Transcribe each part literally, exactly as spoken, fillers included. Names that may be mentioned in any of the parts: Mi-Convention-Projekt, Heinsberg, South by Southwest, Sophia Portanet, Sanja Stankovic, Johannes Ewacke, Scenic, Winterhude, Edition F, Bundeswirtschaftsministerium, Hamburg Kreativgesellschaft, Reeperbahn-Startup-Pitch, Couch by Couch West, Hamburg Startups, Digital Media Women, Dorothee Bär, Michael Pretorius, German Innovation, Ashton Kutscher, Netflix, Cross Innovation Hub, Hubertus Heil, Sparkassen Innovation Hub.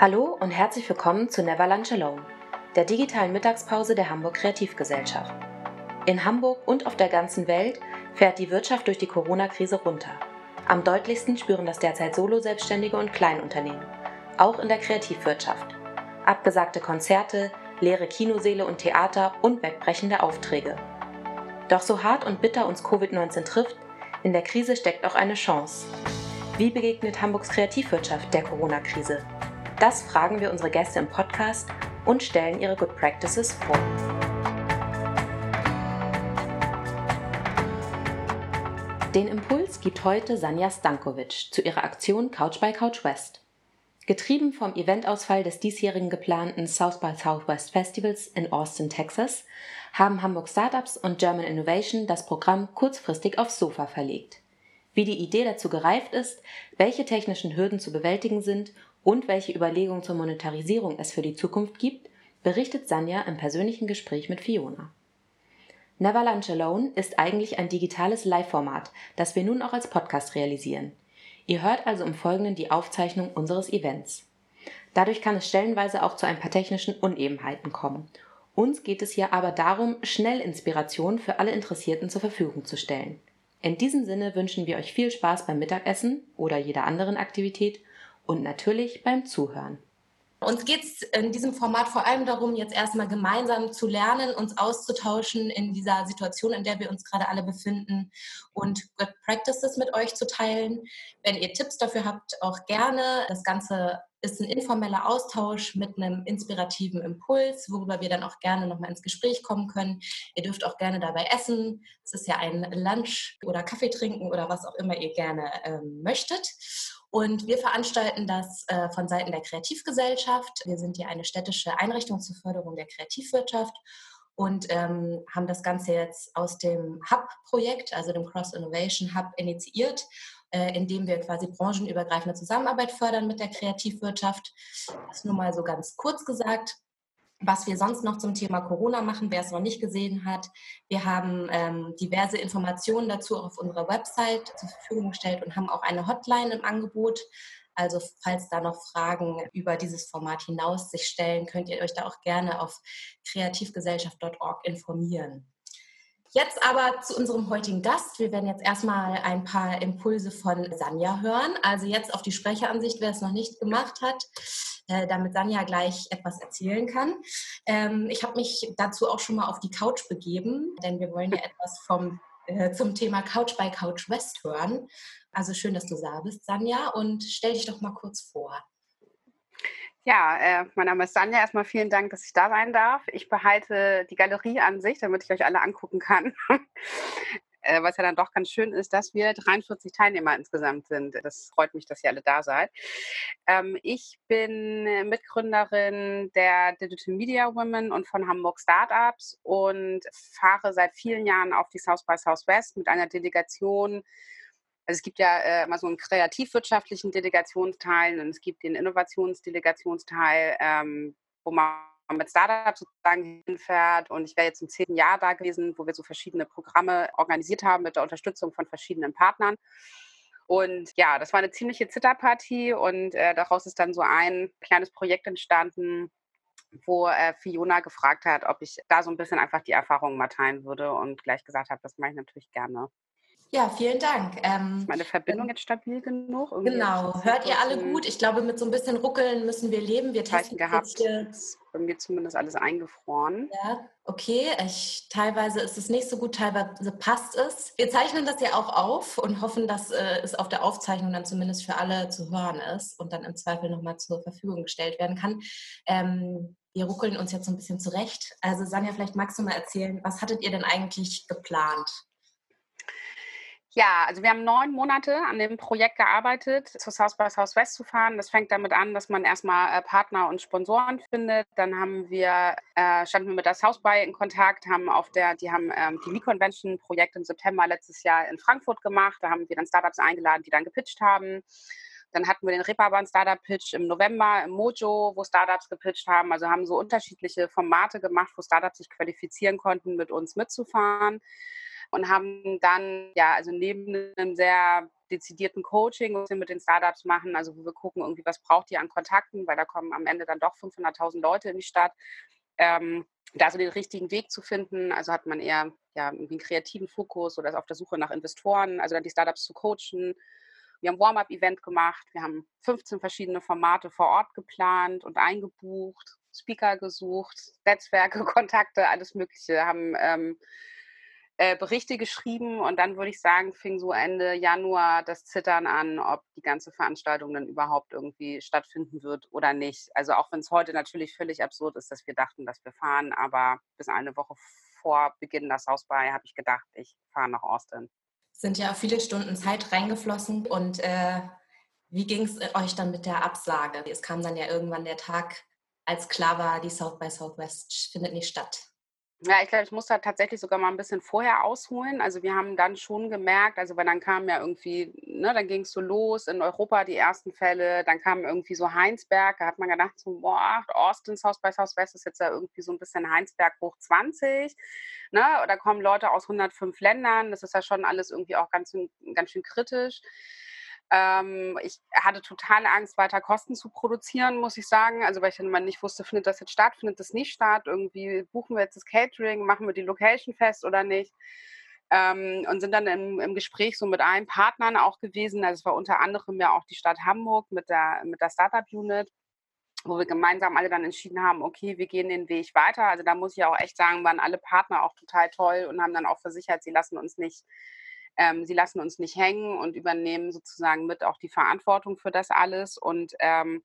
Hallo und herzlich willkommen zu Never Lunch Alone, der digitalen Mittagspause der Hamburg Kreativgesellschaft. In Hamburg und auf der ganzen Welt fährt die Wirtschaft durch die Corona-Krise runter. Am deutlichsten spüren das derzeit Solo-Selbstständige und Kleinunternehmen, auch in der Kreativwirtschaft. Abgesagte Konzerte, leere Kinosäle und Theater und wegbrechende Aufträge. Doch so hart und bitter uns Covid neunzehn trifft, in der Krise steckt auch eine Chance. Wie begegnet Hamburgs Kreativwirtschaft der Corona-Krise? Das fragen wir unsere Gäste im Podcast und stellen ihre Good Practices vor. Den Impuls gibt heute Sanja Stankovic zu ihrer Aktion Couch by Couch West. Getrieben vom Eventausfall des diesjährigen geplanten South by Southwest Festivals in Austin, Texas, haben Hamburg Startups und German Innovation das Programm kurzfristig aufs Sofa verlegt. Wie die Idee dazu gereift ist, welche technischen Hürden zu bewältigen sind und welche Überlegungen zur Monetarisierung es für die Zukunft gibt, berichtet Sanja im persönlichen Gespräch mit Fiona. Never Lunch Alone ist eigentlich ein digitales Live-Format, das wir nun auch als Podcast realisieren. Ihr hört also im Folgenden die Aufzeichnung unseres Events. Dadurch kann es stellenweise auch zu ein paar technischen Unebenheiten kommen. Uns geht es hier aber darum, schnell Inspiration für alle Interessierten zur Verfügung zu stellen. In diesem Sinne wünschen wir euch viel Spaß beim Mittagessen oder jeder anderen Aktivität und natürlich beim Zuhören. Uns geht es in diesem Format vor allem darum, jetzt erstmal gemeinsam zu lernen, uns auszutauschen in dieser Situation, in der wir uns gerade alle befinden und Good Practices mit euch zu teilen. Wenn ihr Tipps dafür habt, auch gerne. Das Ganze ist ein informeller Austausch mit einem inspirativen Impuls, worüber wir dann auch gerne nochmal ins Gespräch kommen können. Ihr dürft auch gerne dabei essen. Es ist ja ein Lunch oder Kaffee trinken oder was auch immer ihr gerne ähm, möchtet. Und wir veranstalten das äh, von Seiten der Kreativgesellschaft. Wir sind ja eine städtische Einrichtung zur Förderung der Kreativwirtschaft und ähm, haben das Ganze jetzt aus dem Hub-Projekt, also dem Cross Innovation Hub, initiiert, äh, indem wir quasi branchenübergreifende Zusammenarbeit fördern mit der Kreativwirtschaft. Das nur mal so ganz kurz gesagt. Was wir sonst noch zum Thema Corona machen, wer es noch nicht gesehen hat, wir haben ähm, diverse Informationen dazu auf unserer Website zur Verfügung gestellt und haben auch eine Hotline im Angebot. Also falls da noch Fragen über dieses Format hinaus sich stellen, könnt ihr euch da auch gerne auf kreativgesellschaft punkt org informieren. Jetzt aber zu unserem heutigen Gast. Wir werden jetzt erstmal ein paar Impulse von Sanja hören. Also jetzt auf die Sprecheransicht, wer es noch nicht gemacht hat, damit Sanja gleich etwas erzählen kann. Ähm, ich habe mich dazu auch schon mal auf die Couch begeben, denn wir wollen ja etwas vom, äh, zum Thema Couch by Couch West hören. Also schön, dass du da bist, Sanja, und stell dich doch mal kurz vor. Ja, äh, mein Name ist Sanja. Erstmal vielen Dank, dass ich da sein darf. Ich behalte die Galerieansicht, damit ich euch alle angucken kann. äh, was ja dann doch ganz schön ist, dass wir dreiundvierzig Teilnehmer insgesamt sind. Das freut mich, dass ihr alle da seid. Ähm, ich bin Mitgründerin der Digital Media Women und von Hamburg Startups und fahre seit vielen Jahren auf die South by Southwest mit einer Delegation. Also es gibt ja äh, immer so einen kreativwirtschaftlichen Delegationsteil und es gibt den Innovationsdelegationsteil, ähm, wo man mit Startups sozusagen hinfährt. Und ich wäre jetzt im zehnten Jahr da gewesen, wo wir so verschiedene Programme organisiert haben mit der Unterstützung von verschiedenen Partnern. Und ja, das war eine ziemliche Zitterpartie und äh, daraus ist dann so ein kleines Projekt entstanden, wo äh, Fiona gefragt hat, ob ich da so ein bisschen einfach die Erfahrungen mal teilen würde und gleich gesagt habe, das mache ich natürlich gerne. Ja, vielen Dank. Ähm, ist meine Verbindung jetzt stabil genug? Irgendwie genau, hört ihr alle gut? Ich glaube, mit so ein bisschen Ruckeln müssen wir leben. Wir testen gehabt. Jetzt bei mir zumindest alles eingefroren. Ja, okay. Ich, teilweise ist es nicht so gut, teilweise passt es. Wir zeichnen das ja auch auf und hoffen, dass äh, es auf der Aufzeichnung dann zumindest für alle zu hören ist und dann im Zweifel nochmal zur Verfügung gestellt werden kann. Ähm, wir ruckeln uns jetzt so ein bisschen zurecht. Also Sanja, vielleicht magst du mal erzählen, was hattet ihr denn eigentlich geplant? Ja, also wir haben neun Monate an dem Projekt gearbeitet, zur South by Southwest zu fahren. Das fängt damit an, dass man erstmal Partner und Sponsoren findet. Dann haben wir, äh, standen wir mit der South by in Kontakt, haben auf der, die haben ähm, die Mi-Convention-Projekt im September letztes Jahr in Frankfurt gemacht. Da haben wir dann Startups eingeladen, die dann gepitcht haben. Dann hatten wir den Reeperbahn-Startup-Pitch im November im Mojo, wo Startups gepitcht haben. Also haben so unterschiedliche Formate gemacht, wo Startups sich qualifizieren konnten, mit uns mitzufahren. Und haben dann, ja, also neben einem sehr dezidierten Coaching, was wir mit den Startups machen, also wo wir gucken, irgendwie, was braucht ihr an Kontakten, weil da kommen am Ende dann doch fünfhunderttausend Leute in die Stadt. Ähm, da so den richtigen Weg zu finden, also hat man eher ja, einen kreativen Fokus oder ist auf der Suche nach Investoren, also dann die Startups zu coachen. Wir haben ein Warm-up-Event gemacht, wir haben fünfzehn verschiedene Formate vor Ort geplant und eingebucht, Speaker gesucht, Netzwerke, Kontakte, alles Mögliche, haben ähm, äh, Berichte geschrieben und dann würde ich sagen, fing so Ende Januar das Zittern an, ob die ganze Veranstaltung dann überhaupt irgendwie stattfinden wird oder nicht. Also auch wenn es heute natürlich völlig absurd ist, dass wir dachten, dass wir fahren, aber bis eine Woche vor Beginn der South by habe ich gedacht, ich fahre nach Austin. Sind ja viele Stunden Zeit reingeflossen und äh, wie ging es euch dann mit der Absage? Es kam dann ja irgendwann der Tag, als klar war, die South by Southwest findet nicht statt. Ja, ich glaube, ich muss da tatsächlich sogar mal ein bisschen vorher ausholen. Also wir haben dann schon gemerkt, also weil dann kam ja irgendwie, ne, dann ging es so los, in Europa die ersten Fälle, dann kam irgendwie so Heinsberg, da hat man gedacht, so, boah, Austin, South by Southwest ist jetzt ja irgendwie so ein bisschen Heinsberg hoch zwanzig, ne, da kommen Leute aus hundertfünf Ländern, das ist ja schon alles irgendwie auch ganz, ganz schön kritisch. Ich hatte total Angst, weiter Kosten zu produzieren, muss ich sagen. Also weil ich dann nicht wusste, findet das jetzt statt, findet das nicht statt. Irgendwie buchen wir jetzt das Catering, machen wir die Location fest oder nicht. Und sind dann im, im Gespräch so mit allen Partnern auch gewesen. Also es war unter anderem ja auch die Stadt Hamburg mit der, mit der Startup-Unit, wo wir gemeinsam alle dann entschieden haben, okay, wir gehen den Weg weiter. Also da muss ich auch echt sagen, waren alle Partner auch total toll und haben dann auch versichert, sie lassen uns nicht Ähm, sie lassen uns nicht hängen und übernehmen sozusagen mit auch die Verantwortung für das alles. Und, ähm,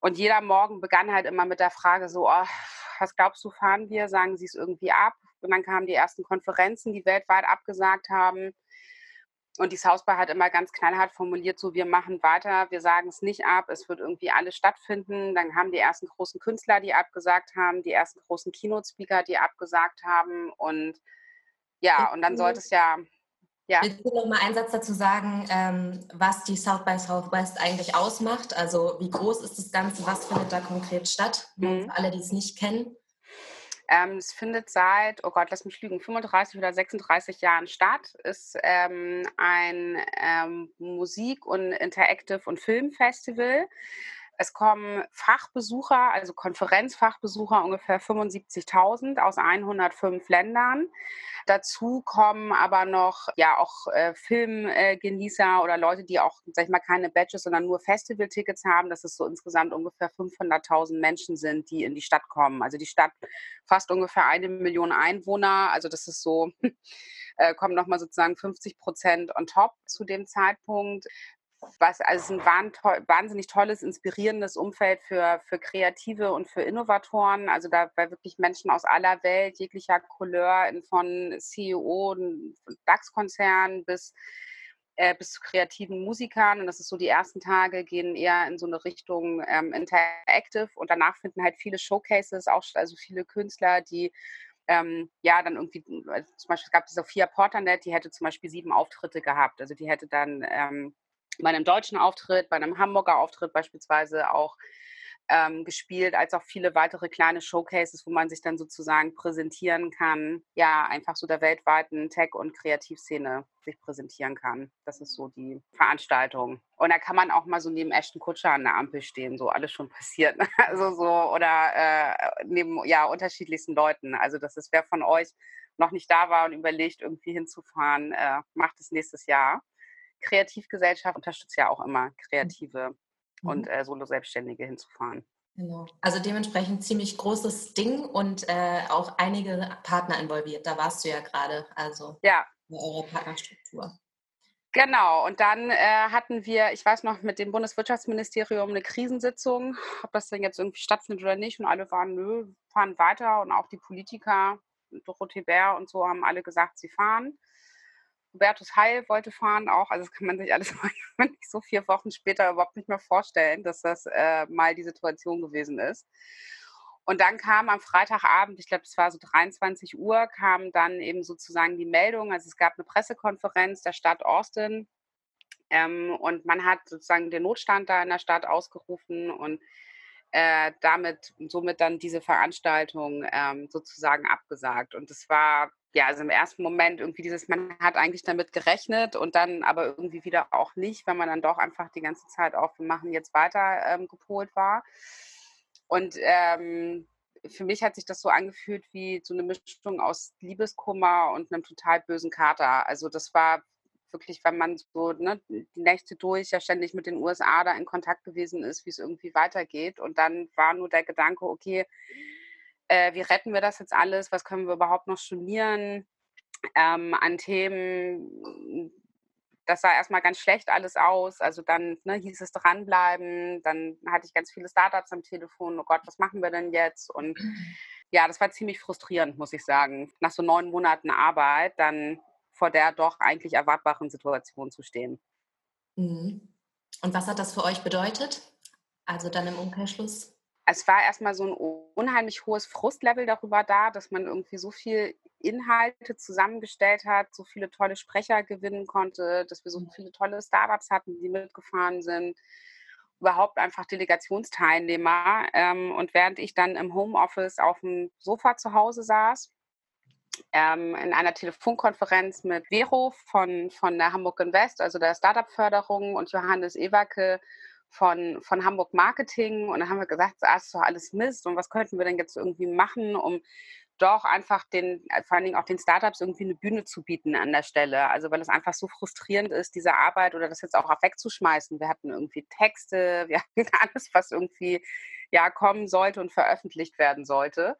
und jeder Morgen begann halt immer mit der Frage so, oh, was glaubst du, fahren wir? Sagen sie es irgendwie ab? Und dann kamen die ersten Konferenzen, die weltweit abgesagt haben. Und die South by hat immer ganz knallhart formuliert, so wir machen weiter, wir sagen es nicht ab, es wird irgendwie alles stattfinden. Dann haben die ersten großen Künstler, die abgesagt haben, die ersten großen Keynote-Speaker, die abgesagt haben. Und ja, und dann sollte es ja... Ja. Willst du noch mal einen Satz dazu sagen, ähm, was die South by Southwest eigentlich ausmacht? Also wie groß ist das Ganze? Was findet da konkret statt? Mhm. Für alle, die es nicht kennen. Ähm, es findet seit, oh Gott, lass mich lügen, fünfunddreißig oder sechsunddreißig Jahren statt. Ist ähm, ein ähm, Musik- und Interactive- und Filmfestival. Es kommen Fachbesucher, also Konferenzfachbesucher, ungefähr fünfundsiebzigtausend aus hundertfünf Ländern. Dazu kommen aber noch ja auch äh, Filmgenießer äh, oder Leute, die auch, sag ich mal, keine Badges, sondern nur Festivaltickets haben, dass es so insgesamt ungefähr fünfhunderttausend Menschen sind, die in die Stadt kommen. Also die Stadt fast ungefähr eine Million Einwohner. Also das ist so, äh, kommen nochmal sozusagen fünfzig Prozent on top zu dem Zeitpunkt. Was also ein wahnsinnig tolles, inspirierendes Umfeld für, für Kreative und für Innovatoren. Also da bei wirklich Menschen aus aller Welt, jeglicher Couleur, von C E O, DAX-Konzernen bis, äh, bis zu kreativen Musikern. Und das ist so, die ersten Tage gehen eher in so eine Richtung ähm, Interactive. Und danach finden halt viele Showcases, auch also viele Künstler, die... Ähm, ja, dann irgendwie, also zum Beispiel es gab Sophia Portanet, die hätte zum Beispiel sieben Auftritte gehabt. Also die hätte dann... Ähm, bei einem deutschen Auftritt, bei einem Hamburger Auftritt beispielsweise auch ähm, gespielt, als auch viele weitere kleine Showcases, wo man sich dann sozusagen präsentieren kann, ja, einfach so der weltweiten Tech- und Kreativszene sich präsentieren kann. Das ist so die Veranstaltung. Und da kann man auch mal so neben Ashton Kutscher an der Ampel stehen, so alles schon passiert. Also so, oder äh, neben, ja, unterschiedlichsten Leuten. Also das ist, wer von euch noch nicht da war und überlegt, irgendwie hinzufahren, äh, macht es nächstes Jahr. Kreativgesellschaft unterstützt ja auch immer Kreative mhm. und äh, Solo-Selbstständige hinzufahren. Genau. Also dementsprechend ziemlich großes Ding und äh, auch einige Partner involviert. Da warst du ja gerade, also ja. Bei eurer Partnerstruktur. Genau. Und dann äh, hatten wir, ich weiß noch, mit dem Bundeswirtschaftsministerium eine Krisensitzung, ob das denn jetzt irgendwie stattfindet oder nicht. Und alle waren, nö, fahren weiter. Und auch die Politiker, Dorothee Bär und so, haben alle gesagt, sie fahren. Hubertus Heil wollte fahren auch, also das kann man sich alles mal nicht so vier Wochen später überhaupt nicht mehr vorstellen, dass das äh, mal die Situation gewesen ist. Und dann kam am Freitagabend, ich glaube es war so dreiundzwanzig Uhr, kam dann eben sozusagen die Meldung, also es gab eine Pressekonferenz der Stadt Austin ähm, und man hat sozusagen den Notstand da in der Stadt ausgerufen und äh, damit somit dann diese Veranstaltung ähm, sozusagen abgesagt. Und das war ja, also im ersten Moment irgendwie dieses, man hat eigentlich damit gerechnet und dann aber irgendwie wieder auch nicht, weil man dann doch einfach die ganze Zeit auf, wir machen jetzt weiter, ähm, gepolt war. Und ähm, für mich hat sich das so angefühlt wie so eine Mischung aus Liebeskummer und einem total bösen Kater. Also das war wirklich, wenn man so, ne, die Nächte durch ja ständig mit den U S A da in Kontakt gewesen ist, wie es irgendwie weitergeht. Und dann war nur der Gedanke, okay, äh, wie retten wir das jetzt alles? Was können wir überhaupt noch studieren ähm, an Themen? Das sah erstmal ganz schlecht alles aus. Also dann, ne, hieß es dranbleiben. Dann hatte ich ganz viele Startups am Telefon. Oh Gott, was machen wir denn jetzt? Und ja, das war ziemlich frustrierend, muss ich sagen. Nach so neun Monaten Arbeit dann vor der doch eigentlich erwartbaren Situation zu stehen. Und was hat das für euch bedeutet? Also dann im Umkehrschluss? Es war erstmal so ein unheimlich hohes Frustlevel darüber da, dass man irgendwie so viel Inhalte zusammengestellt hat, so viele tolle Sprecher gewinnen konnte, dass wir so viele tolle Startups hatten, die mitgefahren sind, überhaupt einfach Delegationsteilnehmer. Und während ich dann im Homeoffice auf dem Sofa zu Hause saß, Ähm, in einer Telefonkonferenz mit Vero von, von der Hamburg Invest, also der Startup-Förderung, und Johannes Ewacke von, von Hamburg Marketing. Und dann haben wir gesagt, ah, das ist doch alles Mist und was könnten wir denn jetzt irgendwie machen, um doch einfach den, vor allen Dingen auch den Startups irgendwie eine Bühne zu bieten an der Stelle. Also weil es einfach so frustrierend ist, diese Arbeit oder das jetzt auch wegzuschmeißen. Wir hatten irgendwie Texte, wir hatten alles, was irgendwie ja kommen sollte und veröffentlicht werden sollte.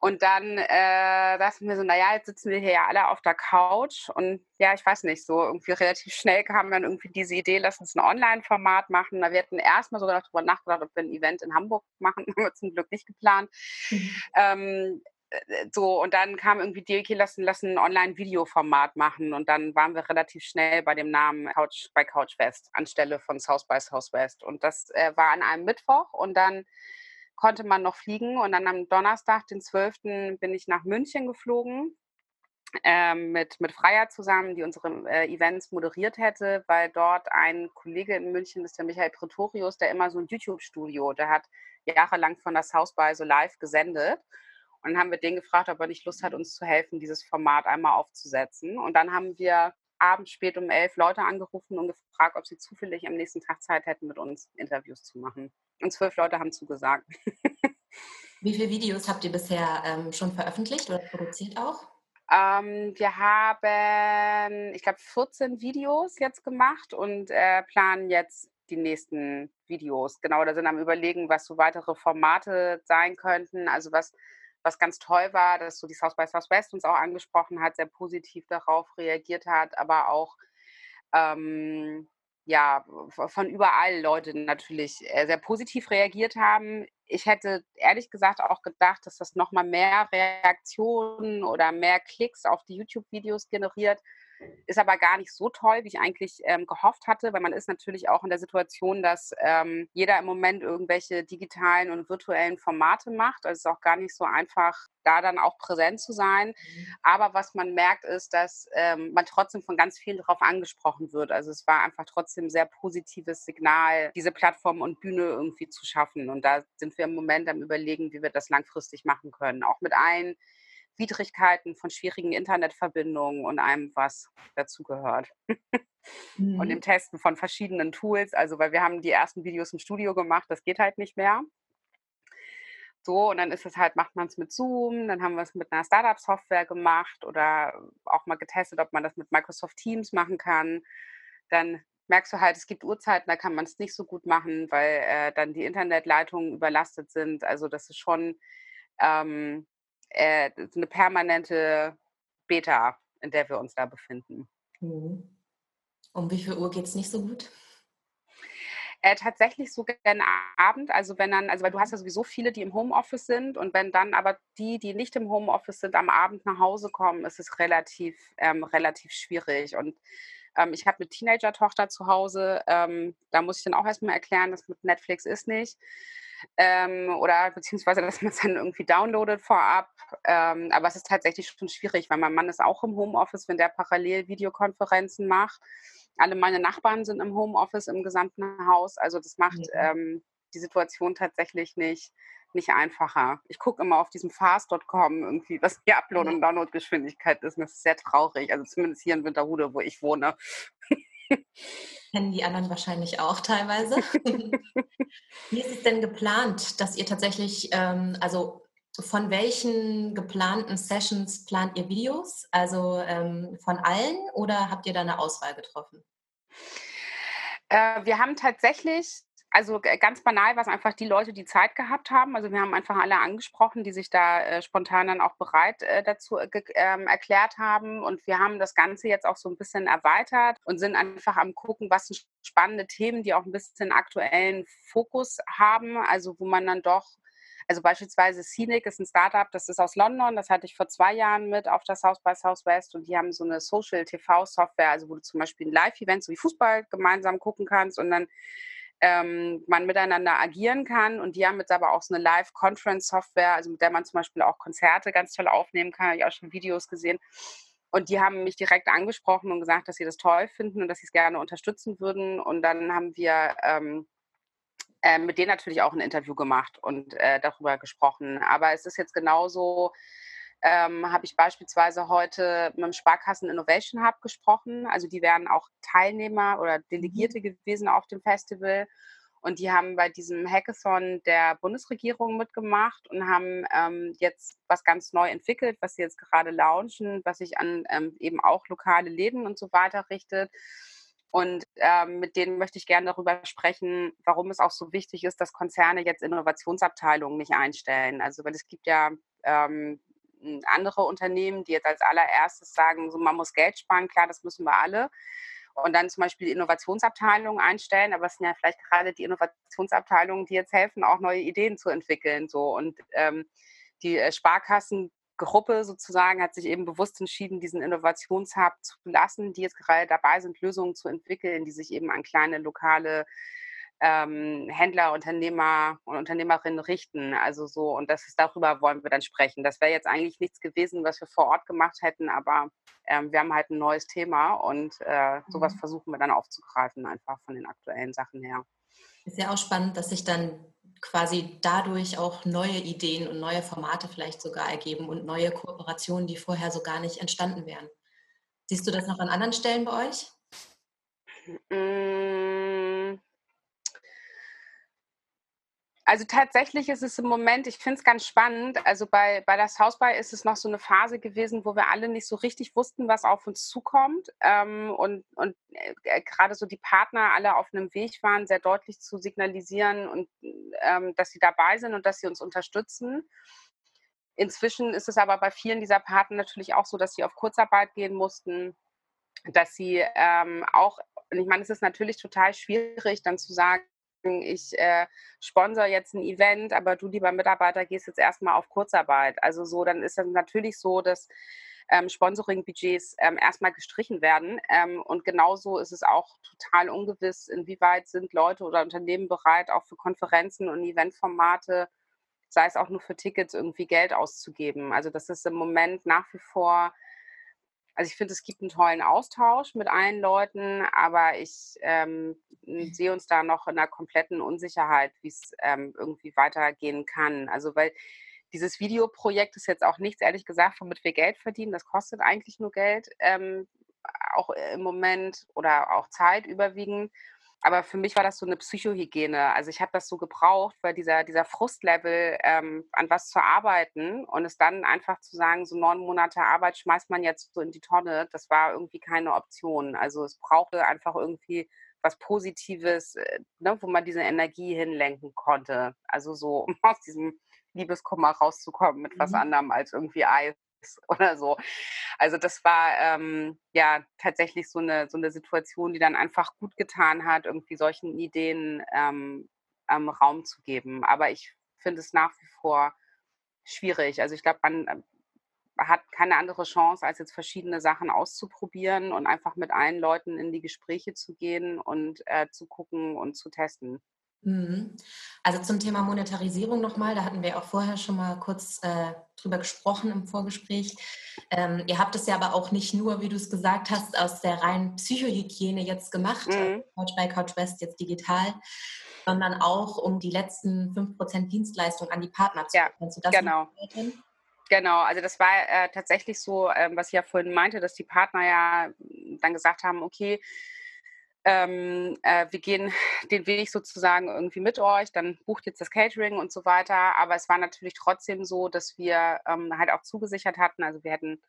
Und dann äh, dachten wir so, naja, jetzt sitzen wir hier ja alle auf der Couch und ja, ich weiß nicht, so irgendwie relativ schnell kam dann irgendwie diese Idee, lass uns ein Online-Format machen. Wir hatten erstmal sogar noch darüber nachgedacht, ob wir ein Event in Hamburg machen, haben wir zum Glück nicht geplant. Mhm. Ähm, so, und dann kam irgendwie die, okay, lass, lass ein Online-Video-Format machen und dann waren wir relativ schnell bei dem Namen Couch by Couch West anstelle von South by Southwest. Und das äh, war an einem Mittwoch und dann konnte man noch fliegen und dann am Donnerstag, den zwölften, bin ich nach München geflogen äh, mit, mit Freya zusammen, die unsere äh, Events moderiert hätte, weil dort ein Kollege in München ist, der Michael Pretorius, der immer so ein YouTube-Studio, der hat jahrelang von der South by so live gesendet und dann haben wir den gefragt, ob er nicht Lust hat, uns zu helfen, dieses Format einmal aufzusetzen und dann haben wir abends spät um elf Leute angerufen und gefragt, ob sie zufällig am nächsten Tag Zeit hätten, mit uns Interviews zu machen. Und zwölf Leute haben zugesagt. Wie viele Videos habt ihr bisher ähm, schon veröffentlicht oder produziert auch? Ähm, wir haben, ich glaube, vierzehn Videos jetzt gemacht und äh, planen jetzt die nächsten Videos. Genau, da sind am Überlegen, was so weitere Formate sein könnten. Also was, was ganz toll war, dass so die South by Southwest uns auch angesprochen hat, sehr positiv darauf reagiert hat, aber auch ähm, ja, von überall Leute natürlich sehr positiv reagiert haben. Ich hätte ehrlich gesagt auch gedacht, dass das nochmal mehr Reaktionen oder mehr Klicks auf die YouTube-Videos generiert. Ist aber gar nicht so toll, wie ich eigentlich ähm, gehofft hatte, weil man ist natürlich auch in der Situation, dass ähm, jeder im Moment irgendwelche digitalen und virtuellen Formate macht. Also es ist auch gar nicht so einfach, da dann auch präsent zu sein. Mhm. Aber was man merkt, ist, dass ähm, man trotzdem von ganz vielen darauf angesprochen wird. Also es war einfach trotzdem ein sehr positives Signal, diese Plattform und Bühne irgendwie zu schaffen. Und da sind wir im Moment am Überlegen, wie wir das langfristig machen können. Auch mit allen Widrigkeiten von schwierigen Internetverbindungen und allem, was dazugehört. Mhm. Und dem Testen von verschiedenen Tools, also weil wir haben die ersten Videos im Studio gemacht, das geht halt nicht mehr. So, und dann ist es halt, macht man es mit Zoom, dann haben wir es mit einer Startup-Software gemacht oder auch mal getestet, ob man das mit Microsoft Teams machen kann. Dann merkst du halt, es gibt Uhrzeiten, da kann man es nicht so gut machen, weil äh, dann die Internetleitungen überlastet sind. Also das ist schon ähm, eine permanente Beta, in der wir uns da befinden. Mhm. Um wie viel Uhr geht es nicht so gut? Äh, tatsächlich so gern Abend, also wenn dann, also weil du hast ja sowieso viele, die im Homeoffice sind und wenn dann aber die, die nicht im Homeoffice sind, am Abend nach Hause kommen, ist es relativ, ähm, relativ schwierig. Und ähm, ich habe eine Teenager-Tochter zu Hause, ähm, da muss ich dann auch erstmal erklären, das mit Netflix ist nicht. Ähm, oder beziehungsweise, dass man es dann irgendwie downloadet vorab. Ähm, aber es ist tatsächlich schon schwierig, weil mein Mann ist auch im Homeoffice, wenn der parallel Videokonferenzen macht. Alle meine Nachbarn sind im Homeoffice im gesamten Haus. Also das macht mhm. ähm, die Situation tatsächlich nicht, nicht einfacher. Ich gucke immer auf diesem fast Punkt com irgendwie, was die Upload- und Downloadgeschwindigkeit ist. Und das ist sehr traurig. Also zumindest hier in Winterhude, wo ich wohne. Kennen die anderen wahrscheinlich auch teilweise. Wie ist es denn geplant, dass ihr tatsächlich, ähm, also von welchen geplanten Sessions plant ihr Videos? Also ähm, von allen oder habt ihr da eine Auswahl getroffen? Äh, wir haben tatsächlich, also ganz banal war es einfach die Leute, die Zeit gehabt haben. Also wir haben einfach alle angesprochen, die sich da äh, spontan dann auch bereit äh, dazu äh, äh, erklärt haben. Und wir haben das Ganze jetzt auch so ein bisschen erweitert und sind einfach am Gucken, was sind spannende Themen, die auch ein bisschen aktuellen Fokus haben. Also wo man dann doch, also beispielsweise Scenic ist ein Startup, das ist aus London, das hatte ich vor zwei Jahren mit auf das South by Southwest und die haben so eine Social-T V-Software, also wo du zum Beispiel ein Live-Event, so wie Fußball, gemeinsam gucken kannst und dann ähm, man miteinander agieren kann und die haben jetzt aber auch so eine Live-Conference-Software, also mit der man zum Beispiel auch Konzerte ganz toll aufnehmen kann, habe ich auch schon Videos gesehen. Und die haben mich direkt angesprochen und gesagt, dass sie das toll finden und dass sie es gerne unterstützen würden und dann haben wir ähm, mit denen natürlich auch ein Interview gemacht und äh, darüber gesprochen. Aber es ist jetzt genauso, ähm, habe ich beispielsweise heute mit dem Sparkassen Innovation Hub gesprochen. Also die wären auch Teilnehmer oder Delegierte gewesen auf dem Festival. Und die haben bei diesem Hackathon der Bundesregierung mitgemacht und haben ähm, jetzt was ganz neu entwickelt, was sie jetzt gerade launchen, was sich an ähm, eben auch lokale Läden und so weiter richtet. Und ähm, mit denen möchte ich gerne darüber sprechen, warum es auch so wichtig ist, dass Konzerne jetzt Innovationsabteilungen nicht einstellen. Also weil es gibt ja ähm, andere Unternehmen, die jetzt als allererstes sagen, so man muss Geld sparen, klar, das müssen wir alle. Und dann zum Beispiel Innovationsabteilungen einstellen, aber es sind ja vielleicht gerade die Innovationsabteilungen, die jetzt helfen, auch neue Ideen zu entwickeln. So. Und ähm, die äh, Sparkassen Gruppe sozusagen hat sich eben bewusst entschieden, diesen Innovationshub zu lassen, die jetzt gerade dabei sind, Lösungen zu entwickeln, die sich eben an kleine lokale ähm, Händler, Unternehmer und Unternehmerinnen richten. Also so, und das ist, darüber wollen wir dann sprechen. Das wäre jetzt eigentlich nichts gewesen, was wir vor Ort gemacht hätten, aber ähm, wir haben halt ein neues Thema und äh, sowas mhm. versuchen wir dann aufzugreifen, einfach von den aktuellen Sachen her. Ist ja auch spannend, dass sich dann quasi dadurch auch neue Ideen und neue Formate vielleicht sogar ergeben und neue Kooperationen, die vorher so gar nicht entstanden wären. Siehst du das noch an anderen Stellen bei euch? Also tatsächlich ist es im Moment, ich finde es ganz spannend, also bei, bei das South by ist es noch so eine Phase gewesen, wo wir alle nicht so richtig wussten, was auf uns zukommt ähm, und, und äh, gerade so die Partner alle auf einem Weg waren, sehr deutlich zu signalisieren und ähm, dass sie dabei sind und dass sie uns unterstützen. Inzwischen ist es aber bei vielen dieser Partner natürlich auch so, dass sie auf Kurzarbeit gehen mussten, dass sie ähm, auch, und ich meine, es ist natürlich total schwierig, dann zu sagen, ich äh, sponsor jetzt ein Event, aber du, lieber Mitarbeiter, gehst jetzt erstmal auf Kurzarbeit. Also so, dann ist das natürlich so, dass ähm, Sponsoring-Budgets ähm, erstmal gestrichen werden. Ähm, und genauso ist es auch total ungewiss, inwieweit sind Leute oder Unternehmen bereit, auch für Konferenzen und Eventformate, sei es auch nur für Tickets, irgendwie Geld auszugeben. Also das ist im Moment nach wie vor, also ich finde, es gibt einen tollen Austausch mit allen Leuten, aber ich ähm, sehe uns da noch in einer kompletten Unsicherheit, wie es ähm, irgendwie weitergehen kann. Also weil dieses Videoprojekt ist jetzt auch nichts, ehrlich gesagt, womit wir Geld verdienen. Das kostet eigentlich nur Geld, ähm, auch im Moment oder auch Zeit überwiegend. Aber für mich war das so eine Psychohygiene. Also ich habe das so gebraucht, weil dieser, dieser Frustlevel, ähm, an was zu arbeiten und es dann einfach zu sagen, so neun Monate Arbeit schmeißt man jetzt so in die Tonne, das war irgendwie keine Option. Also es brauchte einfach irgendwie was Positives, äh, ne, wo man diese Energie hinlenken konnte. Also so, um aus diesem Liebeskummer rauszukommen mit mhm. was anderem als irgendwie Eis oder so. Also das war ähm, ja tatsächlich so eine, so eine Situation, die dann einfach gut getan hat, irgendwie solchen Ideen ähm, ähm, Raum zu geben. Aber ich finde es nach wie vor schwierig. Also ich glaube, man hat keine andere Chance, als jetzt verschiedene Sachen auszuprobieren und einfach mit allen Leuten in die Gespräche zu gehen und äh, zu gucken und zu testen. Also zum Thema Monetarisierung nochmal, da hatten wir auch vorher schon mal kurz äh, drüber gesprochen im Vorgespräch. Ähm, ihr habt es ja aber auch nicht nur, wie du es gesagt hast, aus der reinen Psychohygiene jetzt gemacht, mhm. Couch by Couch West jetzt digital, sondern auch um die letzten fünf Prozent Dienstleistung an die Partner zu geben. Ja, kannst du das genau. Genau, also das war äh, tatsächlich so, äh, was ich ja vorhin meinte, dass die Partner ja dann gesagt haben, okay, ähm, äh, wir gehen den Weg sozusagen irgendwie mit euch, dann bucht jetzt das Catering und so weiter. Aber es war natürlich trotzdem so, dass wir ähm, halt auch zugesichert hatten, also wir hätten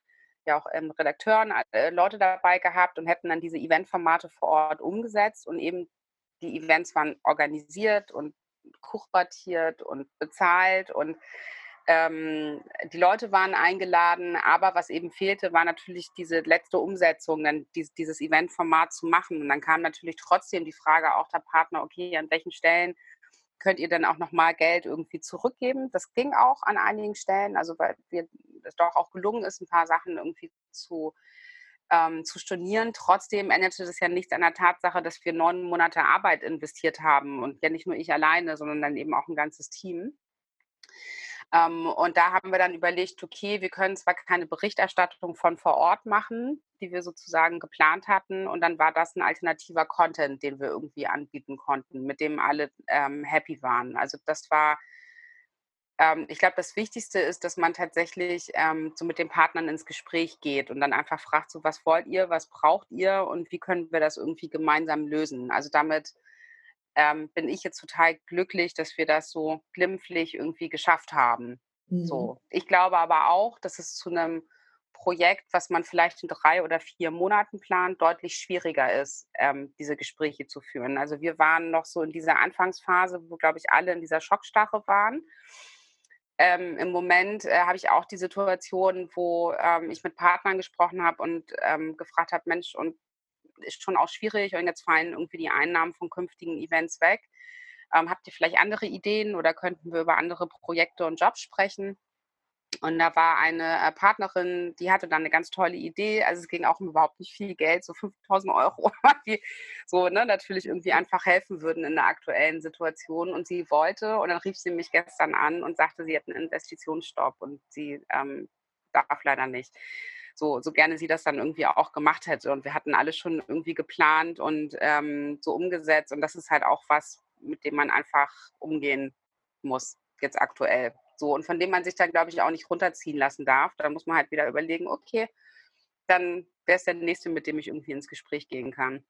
ja auch ähm, Redakteuren, äh, Leute dabei gehabt und hätten dann diese Eventformate vor Ort umgesetzt und eben die Events waren organisiert und kuratiert und bezahlt und Ähm, die Leute waren eingeladen, aber was eben fehlte, war natürlich diese letzte Umsetzung, dann die, dieses Eventformat zu machen. Und dann kam natürlich trotzdem die Frage auch der Partner, okay, an welchen Stellen könnt ihr denn auch nochmal Geld irgendwie zurückgeben? Das ging auch an einigen Stellen, also weil wir, es doch auch gelungen ist, ein paar Sachen irgendwie zu, ähm, zu stornieren. Trotzdem änderte das ja nichts an der Tatsache, dass wir neun Monate Arbeit investiert haben und ja nicht nur ich alleine, sondern dann eben auch ein ganzes Team. Um, und da haben wir dann überlegt, okay, wir können zwar keine Berichterstattung von vor Ort machen, die wir sozusagen geplant hatten, und dann war das ein alternativer Content, den wir irgendwie anbieten konnten, mit dem alle ähm, happy waren. Also das war, ähm, ich glaube, das Wichtigste ist, dass man tatsächlich ähm, so mit den Partnern ins Gespräch geht und dann einfach fragt, so was wollt ihr, was braucht ihr und wie können wir das irgendwie gemeinsam lösen? Also damit Ähm, bin ich jetzt total glücklich, dass wir das so glimpflich irgendwie geschafft haben. Mhm. So. Ich glaube aber auch, dass es zu einem Projekt, was man vielleicht in drei oder vier Monaten plant, deutlich schwieriger ist, ähm, diese Gespräche zu führen. Also wir waren noch so in dieser Anfangsphase, wo, glaube ich, alle in dieser Schockstarre waren. Ähm, im Moment äh, habe ich auch die Situation, wo ähm, ich mit Partnern gesprochen habe und ähm, gefragt habe, Mensch, und ist schon auch schwierig und jetzt fallen irgendwie die Einnahmen von künftigen Events weg. Ähm, habt ihr vielleicht andere Ideen oder könnten wir über andere Projekte und Jobs sprechen? Und da war eine Partnerin, die hatte dann eine ganz tolle Idee. Also es ging auch um überhaupt nicht viel Geld, so fünftausend Euro, die so ne, natürlich irgendwie einfach helfen würden in der aktuellen Situation. Und sie wollte, und dann rief sie mich gestern an und sagte, sie hat einen Investitionsstopp und sie ähm, darf leider nicht. So, so gerne sie das dann irgendwie auch gemacht hätte. Und wir hatten alles schon irgendwie geplant und ähm, so umgesetzt. Und das ist halt auch was, mit dem man einfach umgehen muss, jetzt aktuell. So, und von dem man sich dann, glaube ich, auch nicht runterziehen lassen darf. Da muss man halt wieder überlegen, okay, dann wer ist der Nächste, mit dem ich irgendwie ins Gespräch gehen kann.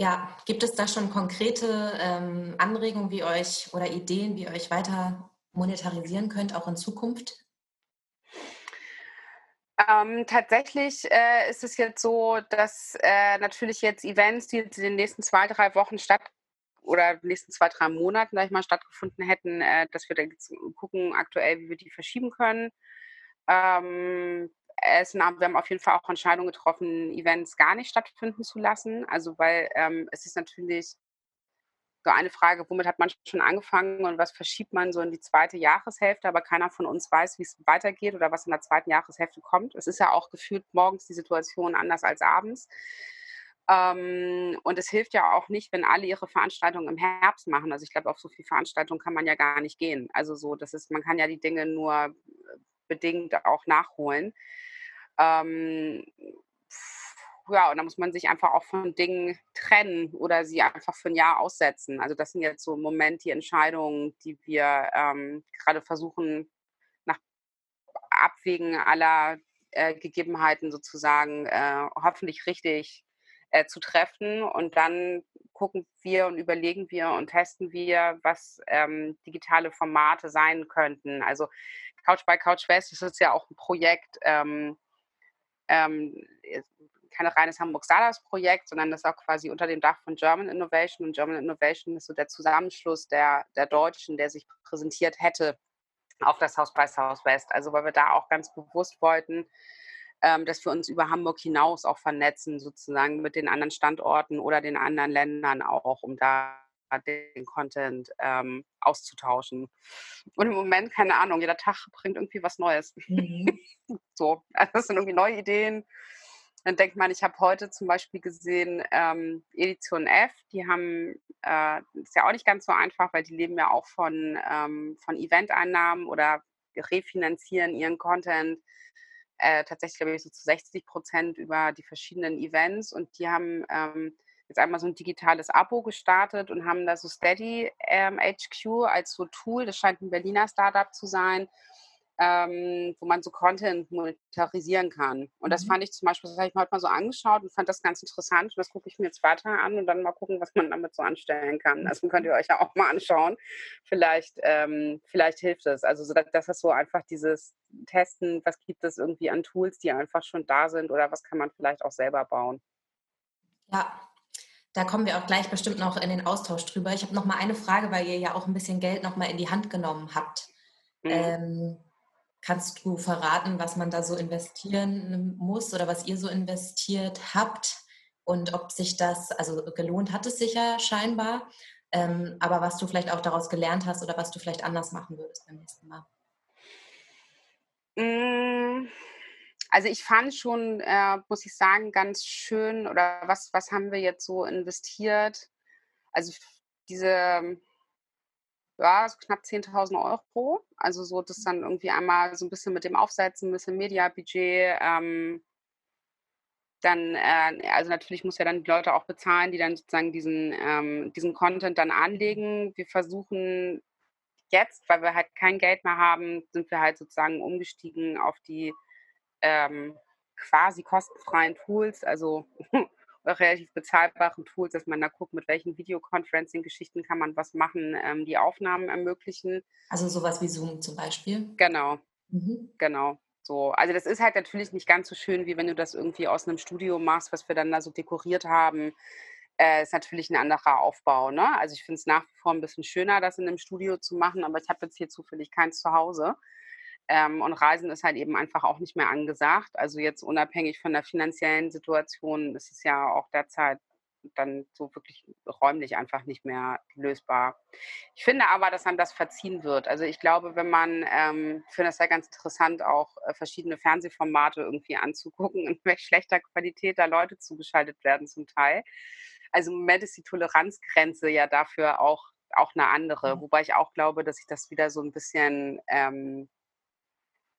Ja, gibt es da schon konkrete ähm, Anregungen, wie euch oder Ideen, wie ihr euch weiter monetarisieren könnt, auch in Zukunft? Ähm, tatsächlich äh, ist es jetzt so, dass äh, natürlich jetzt Events, die in den nächsten zwei, drei Wochen statt oder in den nächsten zwei, drei Monaten, sag ich mal, stattgefunden hätten, äh, dass wir da jetzt gucken aktuell, wie wir die verschieben können. Ähm, es, wir haben auf jeden Fall auch Entscheidungen getroffen, Events gar nicht stattfinden zu lassen. Also weil ähm, es ist natürlich so eine Frage, womit hat man schon angefangen und was verschiebt man so in die zweite Jahreshälfte, aber keiner von uns weiß, wie es weitergeht oder was in der zweiten Jahreshälfte kommt. Es ist ja auch gefühlt morgens die Situation anders als abends. Und es hilft ja auch nicht, wenn alle ihre Veranstaltungen im Herbst machen. Also ich glaube, auf so viele Veranstaltungen kann man ja gar nicht gehen. Also so, das ist, man kann ja die Dinge nur bedingt auch nachholen. Ja, und da muss man sich einfach auch von Dingen trennen oder sie einfach für ein Jahr aussetzen. Also das sind jetzt so im Moment die Entscheidungen, die wir ähm, gerade versuchen, nach Abwägen aller äh, Gegebenheiten sozusagen äh, hoffentlich richtig äh, zu treffen. Und dann gucken wir und überlegen wir und testen wir, was ähm, digitale Formate sein könnten. Also Couch by Couch West ist jetzt ja auch ein Projekt, ähm, ähm, kein reines Hamburg Startups Projekt, sondern das ist auch quasi unter dem Dach von German Innovation. Und German Innovation ist so der Zusammenschluss der, der Deutschen, der sich präsentiert hätte auf das South by Southwest. Also weil wir da auch ganz bewusst wollten, ähm, dass wir uns über Hamburg hinaus auch vernetzen, sozusagen mit den anderen Standorten oder den anderen Ländern auch, um da den Content ähm, auszutauschen. Und im Moment, keine Ahnung, jeder Tag bringt irgendwie was Neues. Mhm. So, also das sind irgendwie neue Ideen. Dann denkt man, ich habe heute zum Beispiel gesehen, ähm, Edition F, die haben, äh, ist ja auch nicht ganz so einfach, weil die leben ja auch von, ähm, von Eventeinnahmen oder refinanzieren ihren Content äh, tatsächlich, glaube ich, so zu sechzig Prozent über die verschiedenen Events. Und die haben ähm, jetzt einmal so ein digitales Abo gestartet und haben da so Steady ähm, H Q als so Tool, das scheint ein Berliner Startup zu sein, ähm, wo man so Content monetarisieren kann. Und das mhm. fand ich zum Beispiel, das habe ich mir heute mal so angeschaut und fand das ganz interessant. Und das gucke ich mir jetzt weiter an und dann mal gucken, was man damit so anstellen kann. Also könnt ihr euch ja auch mal anschauen. Vielleicht, ähm, vielleicht hilft es. Also so, das ist so einfach dieses Testen, was gibt es irgendwie an Tools, die einfach schon da sind oder was kann man vielleicht auch selber bauen. Ja, da kommen wir auch gleich bestimmt noch in den Austausch drüber. Ich habe noch mal eine Frage, weil ihr ja auch ein bisschen Geld noch mal in die Hand genommen habt. Mhm. Ähm, kannst du verraten, was man da so investieren muss oder was ihr so investiert habt und ob sich das, also gelohnt hat es sicher scheinbar, ähm, aber was du vielleicht auch daraus gelernt hast oder was du vielleicht anders machen würdest beim nächsten Mal? Mhm. Also ich fand schon, äh, muss ich sagen, ganz schön, oder was, was haben wir jetzt so investiert? Also diese, ja, so knapp zehntausend Euro, also so das dann irgendwie einmal so ein bisschen mit dem Aufsetzen, ein bisschen Mediabudget, ähm, dann, äh, also natürlich muss ja dann die Leute auch bezahlen, die dann sozusagen diesen, ähm, diesen Content dann anlegen. Wir versuchen jetzt, weil wir halt kein Geld mehr haben, sind wir halt sozusagen umgestiegen auf die Ähm, quasi kostenfreien Tools, also relativ bezahlbaren Tools, dass man da guckt, mit welchen Videoconferencing-Geschichten kann man was machen, ähm, die Aufnahmen ermöglichen. Also sowas wie Zoom zum Beispiel? Genau, mhm. genau. So. Also das ist halt natürlich nicht ganz so schön, wie wenn du das irgendwie aus einem Studio machst, was wir dann da so dekoriert haben. Äh, ist natürlich ein anderer Aufbau, ne? Also ich finde es nach wie vor ein bisschen schöner, das in einem Studio zu machen, aber ich habe jetzt hier zufällig keins zu Hause. Ähm, und Reisen ist halt eben einfach auch nicht mehr angesagt. Also jetzt unabhängig von der finanziellen Situation ist es ja auch derzeit dann so wirklich räumlich einfach nicht mehr lösbar. Ich finde aber, dass einem das verziehen wird. Also ich glaube, wenn man, ähm, ich finde das ja ganz interessant, auch äh, verschiedene Fernsehformate irgendwie anzugucken, in welch schlechter Qualität da Leute zugeschaltet werden zum Teil. Also im Moment ist die Toleranzgrenze ja dafür auch, auch eine andere. Mhm. Wobei ich auch glaube, dass sich das wieder so ein bisschen Ähm,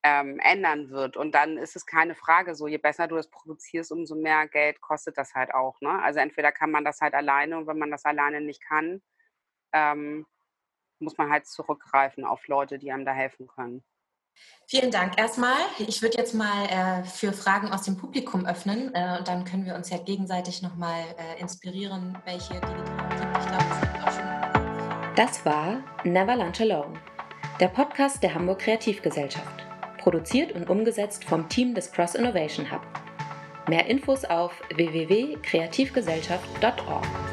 Ähm, ändern wird. Und dann ist es keine Frage so, je besser du das produzierst, umso mehr Geld kostet das halt auch, ne? Also entweder kann man das halt alleine und wenn man das alleine nicht kann, ähm, muss man halt zurückgreifen auf Leute, die einem da helfen können. Vielen Dank erstmal. Ich würde jetzt mal äh, für Fragen aus dem Publikum öffnen äh, und dann können wir uns ja gegenseitig nochmal äh, inspirieren, welche digitalen sind. Ich glaube, es gibt auch schon. Das war Never Lunch Alone, der Podcast der Hamburg Kreativgesellschaft. Produziert und umgesetzt vom Team des Cross Innovation Hub. Mehr Infos auf w w w punkt kreativgesellschaft punkt org.